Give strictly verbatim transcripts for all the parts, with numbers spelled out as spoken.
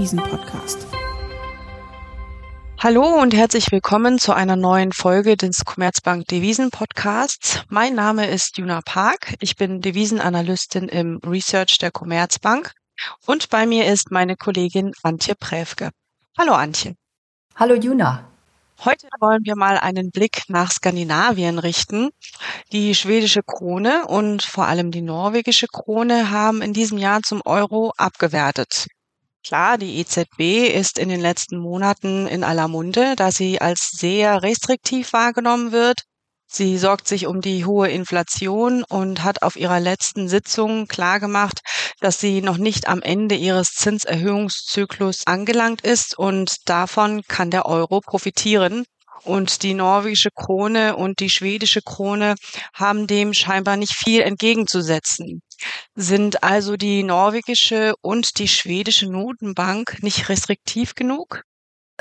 Devisen-Podcast. Hallo und herzlich willkommen zu einer neuen Folge des Commerzbank Devisen Podcasts. Mein Name ist Yuna Park. Ich bin Devisenanalystin im Research der Commerzbank und bei mir ist meine Kollegin Antje Präfke. Hallo Antje. Hallo Yuna. Heute wollen wir mal einen Blick nach Skandinavien richten. Die schwedische Krone und vor allem die norwegische Krone haben in diesem Jahr zum Euro abgewertet. Klar, die E Z B ist in den letzten Monaten in aller Munde, da sie als sehr restriktiv wahrgenommen wird. Sie sorgt sich um die hohe Inflation und hat auf ihrer letzten Sitzung klargemacht, dass sie noch nicht am Ende ihres Zinserhöhungszyklus angelangt ist und davon kann der Euro profitieren. Und die norwegische Krone und die schwedische Krone haben dem scheinbar nicht viel entgegenzusetzen. Sind also die norwegische und die schwedische Notenbank nicht restriktiv genug?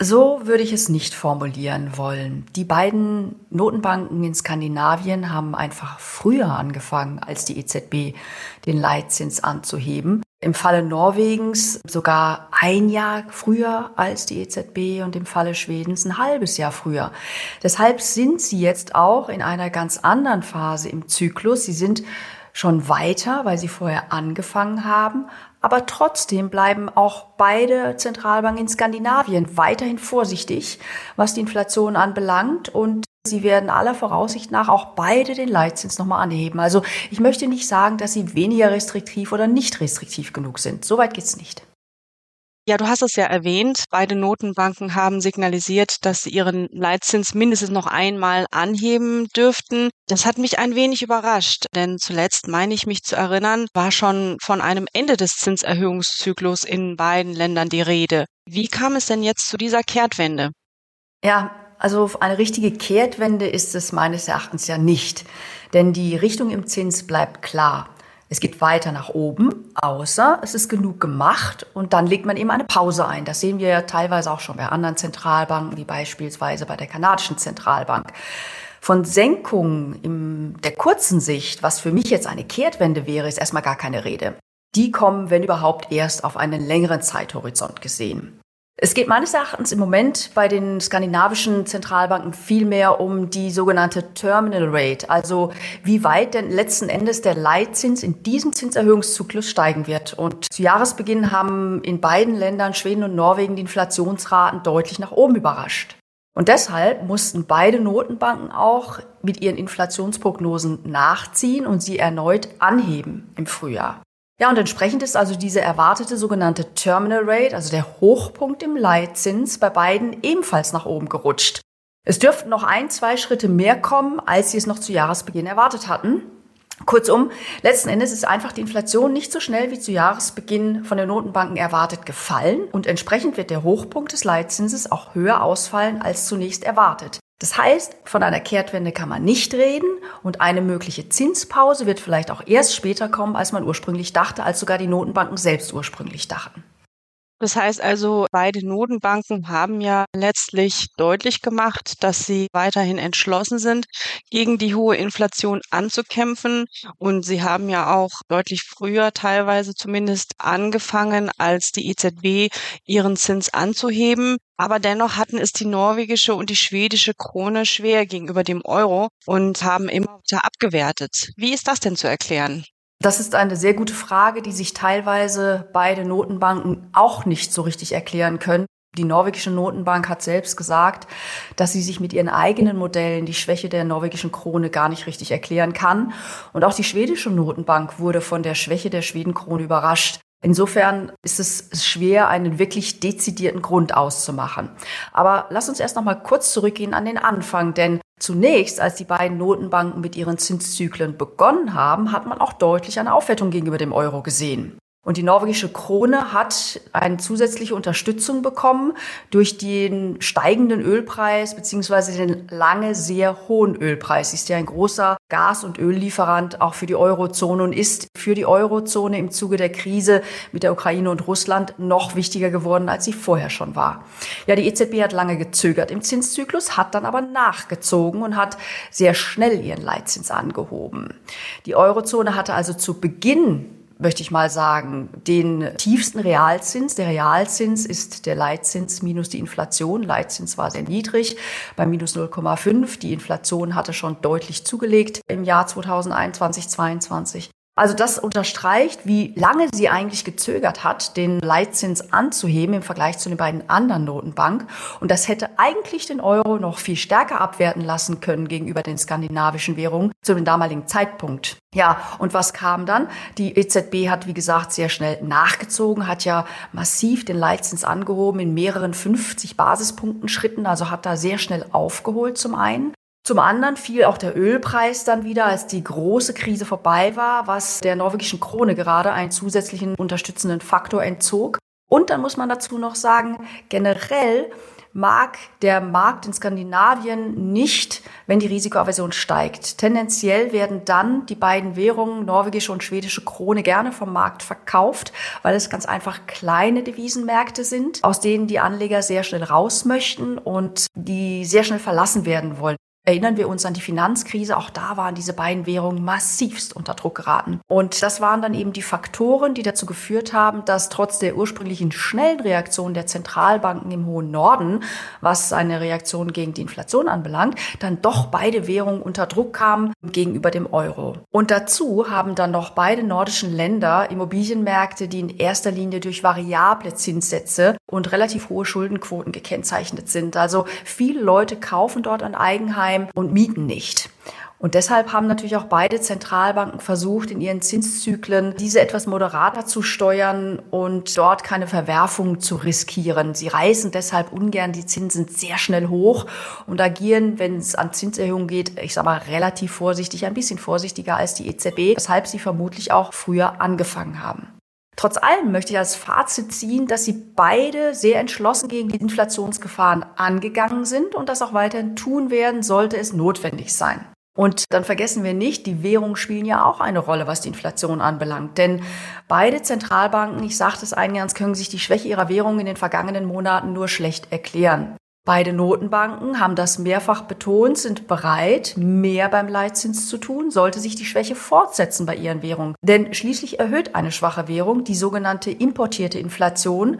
So würde ich es nicht formulieren wollen. Die beiden Notenbanken in Skandinavien haben einfach früher angefangen, als die E Z B den Leitzins anzuheben. Im Falle Norwegens sogar ein Jahr früher als die E Z B und im Falle Schwedens ein halbes Jahr früher. Deshalb sind sie jetzt auch in einer ganz anderen Phase im Zyklus. Sie sind schon weiter, weil sie vorher angefangen haben. Aber trotzdem bleiben auch beide Zentralbanken in Skandinavien weiterhin vorsichtig, was die Inflation anbelangt. Und sie werden aller Voraussicht nach auch beide den Leitzins nochmal anheben. Also ich möchte nicht sagen, dass sie weniger restriktiv oder nicht restriktiv genug sind. Soweit geht's nicht. Ja, du hast es ja erwähnt. Beide Notenbanken haben signalisiert, dass sie ihren Leitzins mindestens noch einmal anheben dürften. Das hat mich ein wenig überrascht, denn zuletzt, meine ich mich zu erinnern, war schon von einem Ende des Zinserhöhungszyklus in beiden Ländern die Rede. Wie kam es denn jetzt zu dieser Kehrtwende? Ja, also eine richtige Kehrtwende ist es meines Erachtens ja nicht, denn die Richtung im Zins bleibt klar. Es geht weiter nach oben, außer es ist genug gemacht und dann legt man eben eine Pause ein. Das sehen wir ja teilweise auch schon bei anderen Zentralbanken, wie beispielsweise bei der kanadischen Zentralbank. Von Senkungen in der kurzen Sicht, was für mich jetzt eine Kehrtwende wäre, ist erstmal gar keine Rede. Die kommen, wenn überhaupt, erst auf einen längeren Zeithorizont gesehen. Es geht meines Erachtens im Moment bei den skandinavischen Zentralbanken vielmehr um die sogenannte Terminal Rate, also wie weit denn letzten Endes der Leitzins in diesem Zinserhöhungszyklus steigen wird. Und zu Jahresbeginn haben in beiden Ländern, Schweden und Norwegen, die Inflationsraten deutlich nach oben überrascht. Und deshalb mussten beide Notenbanken auch mit ihren Inflationsprognosen nachziehen und sie erneut anheben im Frühjahr. Ja, und entsprechend ist also diese erwartete sogenannte Terminal Rate, also der Hochpunkt im Leitzins, bei beiden ebenfalls nach oben gerutscht. Es dürften noch ein, zwei Schritte mehr kommen, als sie es noch zu Jahresbeginn erwartet hatten. Kurzum, letzten Endes ist einfach die Inflation nicht so schnell wie zu Jahresbeginn von den Notenbanken erwartet gefallen und entsprechend wird der Hochpunkt des Leitzinses auch höher ausfallen als zunächst erwartet. Das heißt, von einer Kehrtwende kann man nicht reden und eine mögliche Zinspause wird vielleicht auch erst später kommen, als man ursprünglich dachte, als sogar die Notenbanken selbst ursprünglich dachten. Das heißt also, beide Notenbanken haben ja letztlich deutlich gemacht, dass sie weiterhin entschlossen sind, gegen die hohe Inflation anzukämpfen. Und sie haben ja auch deutlich früher teilweise zumindest angefangen, als die E Z B ihren Zins anzuheben. Aber dennoch hatten es die norwegische und die schwedische Krone schwer gegenüber dem Euro und haben immer weiter abgewertet. Wie ist das denn zu erklären? Das ist eine sehr gute Frage, die sich teilweise beide Notenbanken auch nicht so richtig erklären können. Die norwegische Notenbank hat selbst gesagt, dass sie sich mit ihren eigenen Modellen die Schwäche der norwegischen Krone gar nicht richtig erklären kann. Und auch die schwedische Notenbank wurde von der Schwäche der Schwedenkrone überrascht. Insofern ist es schwer, einen wirklich dezidierten Grund auszumachen. Aber lass uns erst noch mal kurz zurückgehen an den Anfang, denn zunächst, als die beiden Notenbanken mit ihren Zinszyklen begonnen haben, hat man auch deutlich eine Aufwertung gegenüber dem Euro gesehen. Und die norwegische Krone hat eine zusätzliche Unterstützung bekommen durch den steigenden Ölpreis beziehungsweise den lange sehr hohen Ölpreis. Sie ist ja ein großer Gas- und Öllieferant auch für die Eurozone und ist für die Eurozone im Zuge der Krise mit der Ukraine und Russland noch wichtiger geworden, als sie vorher schon war. Ja, die E Z B hat lange gezögert im Zinszyklus, hat dann aber nachgezogen und hat sehr schnell ihren Leitzins angehoben. Die Eurozone hatte also zu Beginn möchte ich mal sagen, den tiefsten Realzins. Der Realzins ist der Leitzins minus die Inflation. Leitzins war sehr niedrig, bei minus null Komma fünf. Die Inflation hatte schon deutlich zugelegt im Jahr zweitausendeinundzwanzig, zweitausendzweiundzwanzig. Also das unterstreicht, wie lange sie eigentlich gezögert hat, den Leitzins anzuheben im Vergleich zu den beiden anderen Notenbanken. Und das hätte eigentlich den Euro noch viel stärker abwerten lassen können gegenüber den skandinavischen Währungen zu dem damaligen Zeitpunkt. Ja, und was kam dann? Die E Z B hat, wie gesagt, sehr schnell nachgezogen, hat ja massiv den Leitzins angehoben in mehreren fünfzig Basispunkten Schritten, also hat da sehr schnell aufgeholt zum einen. Zum anderen fiel auch der Ölpreis dann wieder, als die große Krise vorbei war, was der norwegischen Krone gerade einen zusätzlichen unterstützenden Faktor entzog. Und dann muss man dazu noch sagen, generell mag der Markt in Skandinavien nicht, wenn die Risikoaversion steigt. Tendenziell werden dann die beiden Währungen, norwegische und schwedische Krone, gerne vom Markt verkauft, weil es ganz einfach kleine Devisenmärkte sind, aus denen die Anleger sehr schnell raus möchten und die sehr schnell verlassen werden wollen. Erinnern wir uns an die Finanzkrise, auch da waren diese beiden Währungen massivst unter Druck geraten. Und das waren dann eben die Faktoren, die dazu geführt haben, dass trotz der ursprünglichen schnellen Reaktion der Zentralbanken im hohen Norden, was eine Reaktion gegen die Inflation anbelangt, dann doch beide Währungen unter Druck kamen gegenüber dem Euro. Und dazu haben dann noch beide nordischen Länder Immobilienmärkte, die in erster Linie durch variable Zinssätze und relativ hohe Schuldenquoten gekennzeichnet sind. Also viele Leute kaufen dort ein Eigenheim und mieten nicht. Und deshalb haben natürlich auch beide Zentralbanken versucht, in ihren Zinszyklen diese etwas moderater zu steuern und dort keine Verwerfung zu riskieren. Sie reißen deshalb ungern die Zinsen sehr schnell hoch und agieren, wenn es an Zinserhöhungen geht, ich sage mal relativ vorsichtig, ein bisschen vorsichtiger als die E Z B, weshalb sie vermutlich auch früher angefangen haben. Trotz allem möchte ich als Fazit ziehen, dass sie beide sehr entschlossen gegen die Inflationsgefahren angegangen sind und das auch weiterhin tun werden, sollte es notwendig sein. Und dann vergessen wir nicht, die Währungen spielen ja auch eine Rolle, was die Inflation anbelangt. Denn beide Zentralbanken, ich sagte es eingangs, können sich die Schwäche ihrer Währungen in den vergangenen Monaten nur schlecht erklären. Beide Notenbanken haben das mehrfach betont, sind bereit, mehr beim Leitzins zu tun, sollte sich die Schwäche fortsetzen bei ihren Währungen. Denn schließlich erhöht eine schwache Währung die sogenannte importierte Inflation.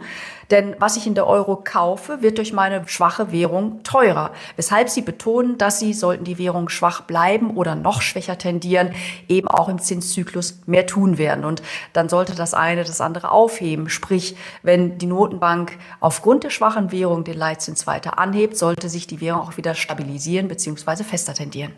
Denn was ich in der Euro kaufe, wird durch meine schwache Währung teurer. Weshalb sie betonen, dass sie, sollten die Währung schwach bleiben oder noch schwächer tendieren, eben auch im Zinszyklus mehr tun werden. Und dann sollte das eine das andere aufheben. Sprich, wenn die Notenbank aufgrund der schwachen Währung den Leitzins weiter anhebt, sollte sich die Währung auch wieder stabilisieren bzw. fester tendieren.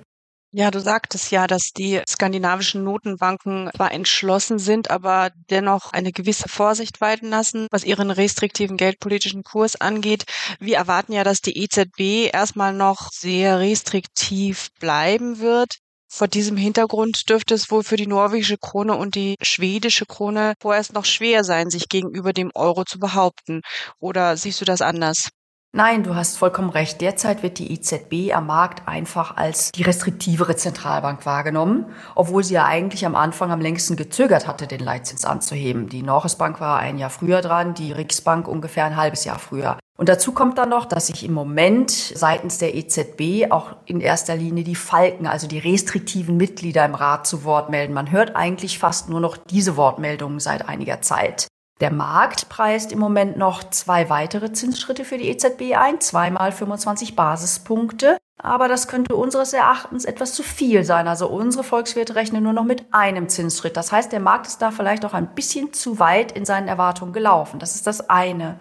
Ja, du sagtest ja, dass die skandinavischen Notenbanken zwar entschlossen sind, aber dennoch eine gewisse Vorsicht walten lassen, was ihren restriktiven geldpolitischen Kurs angeht. Wir erwarten ja, dass die E Z B erstmal noch sehr restriktiv bleiben wird. Vor diesem Hintergrund dürfte es wohl für die norwegische Krone und die schwedische Krone vorerst noch schwer sein, sich gegenüber dem Euro zu behaupten. Oder siehst du das anders? Nein, du hast vollkommen recht. Derzeit wird die E Z B am Markt einfach als die restriktivere Zentralbank wahrgenommen, obwohl sie ja eigentlich am Anfang am längsten gezögert hatte, den Leitzins anzuheben. Die Norges Bank war ein Jahr früher dran, die Riksbank ungefähr ein halbes Jahr früher. Und dazu kommt dann noch, dass sich im Moment seitens der E Z B auch in erster Linie die Falken, also die restriktiven Mitglieder im Rat zu Wort melden. Man hört eigentlich fast nur noch diese Wortmeldungen seit einiger Zeit. Der Markt preist im Moment noch zwei weitere Zinsschritte für die E Z B ein, zweimal fünfundzwanzig Basispunkte. Aber das könnte unseres Erachtens etwas zu viel sein. Also unsere Volkswirte rechnen nur noch mit einem Zinsschritt. Das heißt, der Markt ist da vielleicht auch ein bisschen zu weit in seinen Erwartungen gelaufen. Das ist das eine.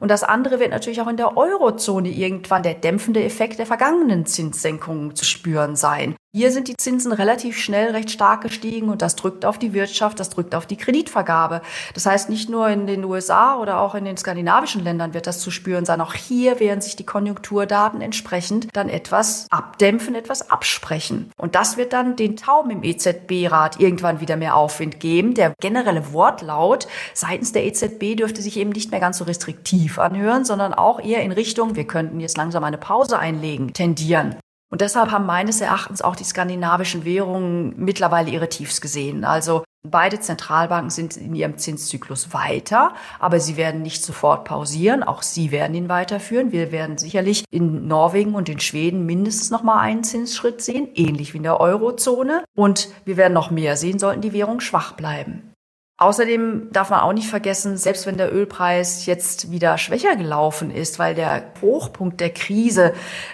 Und das andere wird natürlich auch in der Eurozone irgendwann der dämpfende Effekt der vergangenen Zinssenkungen zu spüren sein. Hier sind die Zinsen relativ schnell recht stark gestiegen und das drückt auf die Wirtschaft, das drückt auf die Kreditvergabe. Das heißt, nicht nur in den U S A oder auch in den skandinavischen Ländern wird das zu spüren sein. Auch hier werden sich die Konjunkturdaten entsprechend dann etwas abdämpfen, etwas absprechen. Und das wird dann den Tauben im E Z B-Rat irgendwann wieder mehr Aufwind geben. Der generelle Wortlaut seitens der E Z B dürfte sich eben nicht mehr ganz so restriktiv anhören, sondern auch eher in Richtung, wir könnten jetzt langsam eine Pause einlegen, tendieren. Und deshalb haben meines Erachtens auch die skandinavischen Währungen mittlerweile ihre Tiefs gesehen. Also beide Zentralbanken sind in ihrem Zinszyklus weiter, aber sie werden nicht sofort pausieren. Auch sie werden ihn weiterführen. Wir werden sicherlich in Norwegen und in Schweden mindestens nochmal einen Zinsschritt sehen, ähnlich wie in der Eurozone. Und wir werden noch mehr sehen, sollten die Währungen schwach bleiben. Außerdem darf man auch nicht vergessen, selbst wenn der Ölpreis jetzt wieder schwächer gelaufen ist, weil der Hochpunkt der Krise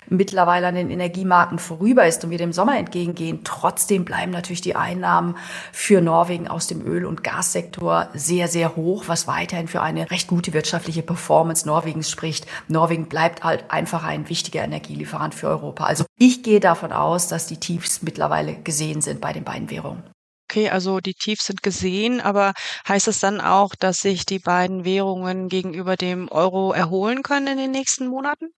mittlerweile an den Energiemärkten vorüber ist und wir dem Sommer entgegengehen, trotzdem bleiben natürlich die Einnahmen für Norwegen aus dem Öl- und Gassektor sehr, sehr hoch, was weiterhin für eine recht gute wirtschaftliche Performance Norwegens spricht. Norwegen bleibt halt einfach ein wichtiger Energielieferant für Europa. Also ich gehe davon aus, dass die Tiefs mittlerweile gesehen sind bei den beiden Währungen. Okay, also die Tiefs sind gesehen, aber heißt es dann auch, dass sich die beiden Währungen gegenüber dem Euro erholen können in den nächsten Monaten?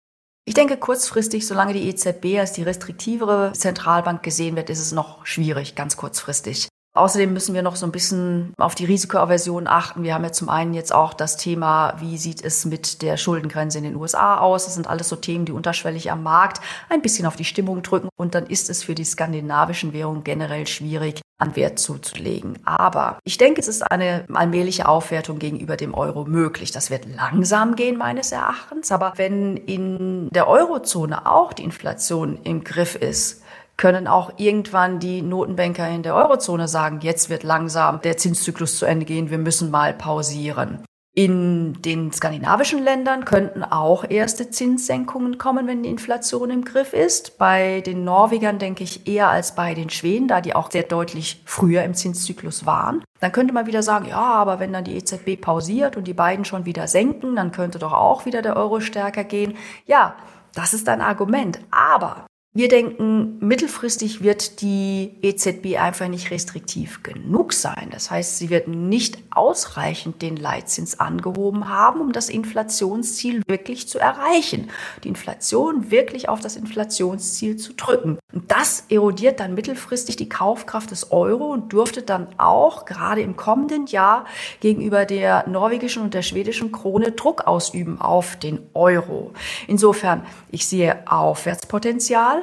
Ich denke kurzfristig, solange die E Z B als die restriktivere Zentralbank gesehen wird, ist es noch schwierig, ganz kurzfristig. Außerdem müssen wir noch so ein bisschen auf die Risikoaversion achten. Wir haben ja zum einen jetzt auch das Thema, wie sieht es mit der Schuldengrenze in den U S A aus? Das sind alles so Themen, die unterschwellig am Markt ein bisschen auf die Stimmung drücken. Und dann ist es für die skandinavischen Währungen generell schwierig, an Wert zuzulegen. Aber ich denke, es ist eine allmähliche Aufwertung gegenüber dem Euro möglich. Das wird langsam gehen, meines Erachtens. Aber wenn in der Eurozone auch die Inflation im Griff ist, können auch irgendwann die Notenbanker in der Eurozone sagen, jetzt wird langsam der Zinszyklus zu Ende gehen, wir müssen mal pausieren. In den skandinavischen Ländern könnten auch erste Zinssenkungen kommen, wenn die Inflation im Griff ist. Bei den Norwegern denke ich eher als bei den Schweden, da die auch sehr deutlich früher im Zinszyklus waren. Dann könnte man wieder sagen, ja, aber wenn dann die E Z B pausiert und die beiden schon wieder senken, dann könnte doch auch wieder der Euro stärker gehen. Ja, das ist ein Argument, aber wir denken, mittelfristig wird die E Z B einfach nicht restriktiv genug sein. Das heißt, sie wird nicht ausreichend den Leitzins angehoben haben, um das Inflationsziel wirklich zu erreichen. Die Inflation wirklich auf das Inflationsziel zu drücken. Und das erodiert dann mittelfristig die Kaufkraft des Euro und dürfte dann auch gerade im kommenden Jahr gegenüber der norwegischen und der schwedischen Krone Druck ausüben auf den Euro. Insofern, ich sehe Aufwärtspotenzial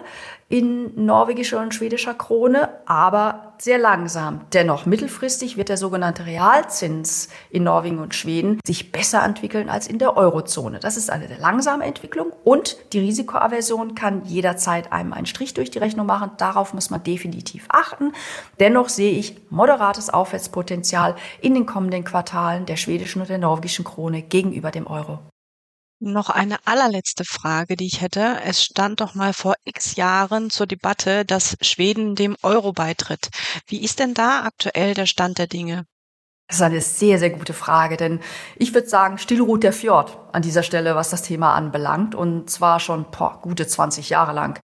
in norwegischer und schwedischer Krone, aber sehr langsam. Dennoch, mittelfristig wird der sogenannte Realzins in Norwegen und Schweden sich besser entwickeln als in der Eurozone. Das ist eine langsame Entwicklung und die Risikoaversion kann jederzeit einem einen Strich durch die Rechnung machen. Darauf muss man definitiv achten. Dennoch sehe ich moderates Aufwärtspotenzial in den kommenden Quartalen der schwedischen und der norwegischen Krone gegenüber dem Euro. Noch eine allerletzte Frage, die ich hätte. Es stand doch mal vor x Jahren zur Debatte, dass Schweden dem Euro beitritt. Wie ist denn da aktuell der Stand der Dinge? Das ist eine sehr, sehr gute Frage, denn ich würde sagen, still ruht der Fjord an dieser Stelle, was das Thema anbelangt, und zwar schon boah, gute zwanzig Jahre lang.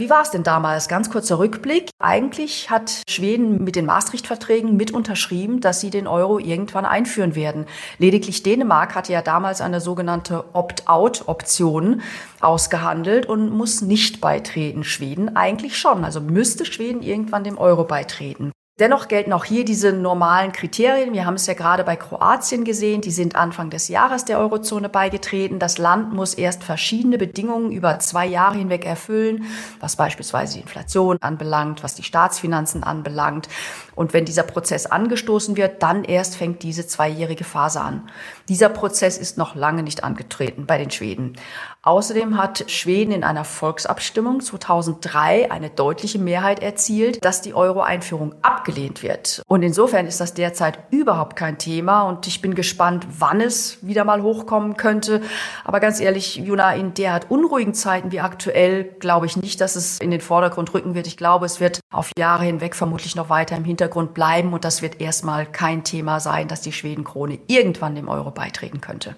Wie war es denn damals? Ganz kurzer Rückblick. Eigentlich hat Schweden mit den Maastricht-Verträgen mit unterschrieben, dass sie den Euro irgendwann einführen werden. Lediglich Dänemark hatte ja damals eine sogenannte Opt-out-Option ausgehandelt und muss nicht beitreten. Schweden eigentlich schon. Also müsste Schweden irgendwann dem Euro beitreten. Dennoch gelten auch hier diese normalen Kriterien. Wir haben es ja gerade bei Kroatien gesehen. Die sind Anfang des Jahres der Eurozone beigetreten. Das Land muss erst verschiedene Bedingungen über zwei Jahre hinweg erfüllen, was beispielsweise die Inflation anbelangt, was die Staatsfinanzen anbelangt. Und wenn dieser Prozess angestoßen wird, dann erst fängt diese zweijährige Phase an. Dieser Prozess ist noch lange nicht angetreten bei den Schweden. Außerdem hat Schweden in einer Volksabstimmung zweitausenddrei eine deutliche Mehrheit erzielt, dass die Euro-Einführung abgelehnt wird. gelehnt wird. Und insofern ist das derzeit überhaupt kein Thema und ich bin gespannt, wann es wieder mal hochkommen könnte. Aber ganz ehrlich, Juna, in derart unruhigen Zeiten wie aktuell glaube ich nicht, dass es in den Vordergrund rücken wird. Ich glaube, es wird auf Jahre hinweg vermutlich noch weiter im Hintergrund bleiben und das wird erstmal kein Thema sein, dass die Schwedenkrone irgendwann dem Euro beitreten könnte.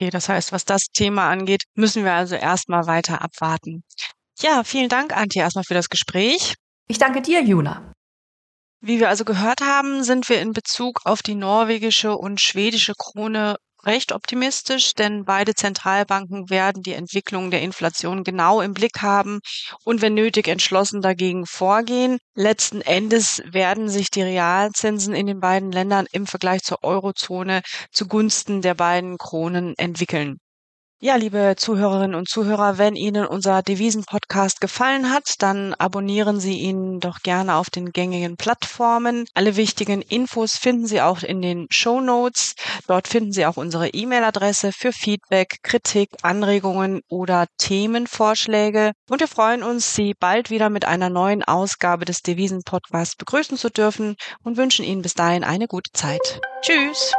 Okay, das heißt, was das Thema angeht, müssen wir also erstmal weiter abwarten. Ja, vielen Dank, Antje, erstmal für das Gespräch. Ich danke dir, Juna. Wie wir also gehört haben, sind wir in Bezug auf die norwegische und schwedische Krone recht optimistisch, denn beide Zentralbanken werden die Entwicklung der Inflation genau im Blick haben und wenn nötig entschlossen dagegen vorgehen. Letzten Endes werden sich die Realzinsen in den beiden Ländern im Vergleich zur Eurozone zugunsten der beiden Kronen entwickeln. Ja, liebe Zuhörerinnen und Zuhörer, wenn Ihnen unser Devisen-Podcast gefallen hat, dann abonnieren Sie ihn doch gerne auf den gängigen Plattformen. Alle wichtigen Infos finden Sie auch in den Shownotes. Dort finden Sie auch unsere E-Mail-Adresse für Feedback, Kritik, Anregungen oder Themenvorschläge. Und wir freuen uns, Sie bald wieder mit einer neuen Ausgabe des Devisen-Podcasts begrüßen zu dürfen und wünschen Ihnen bis dahin eine gute Zeit. Tschüss!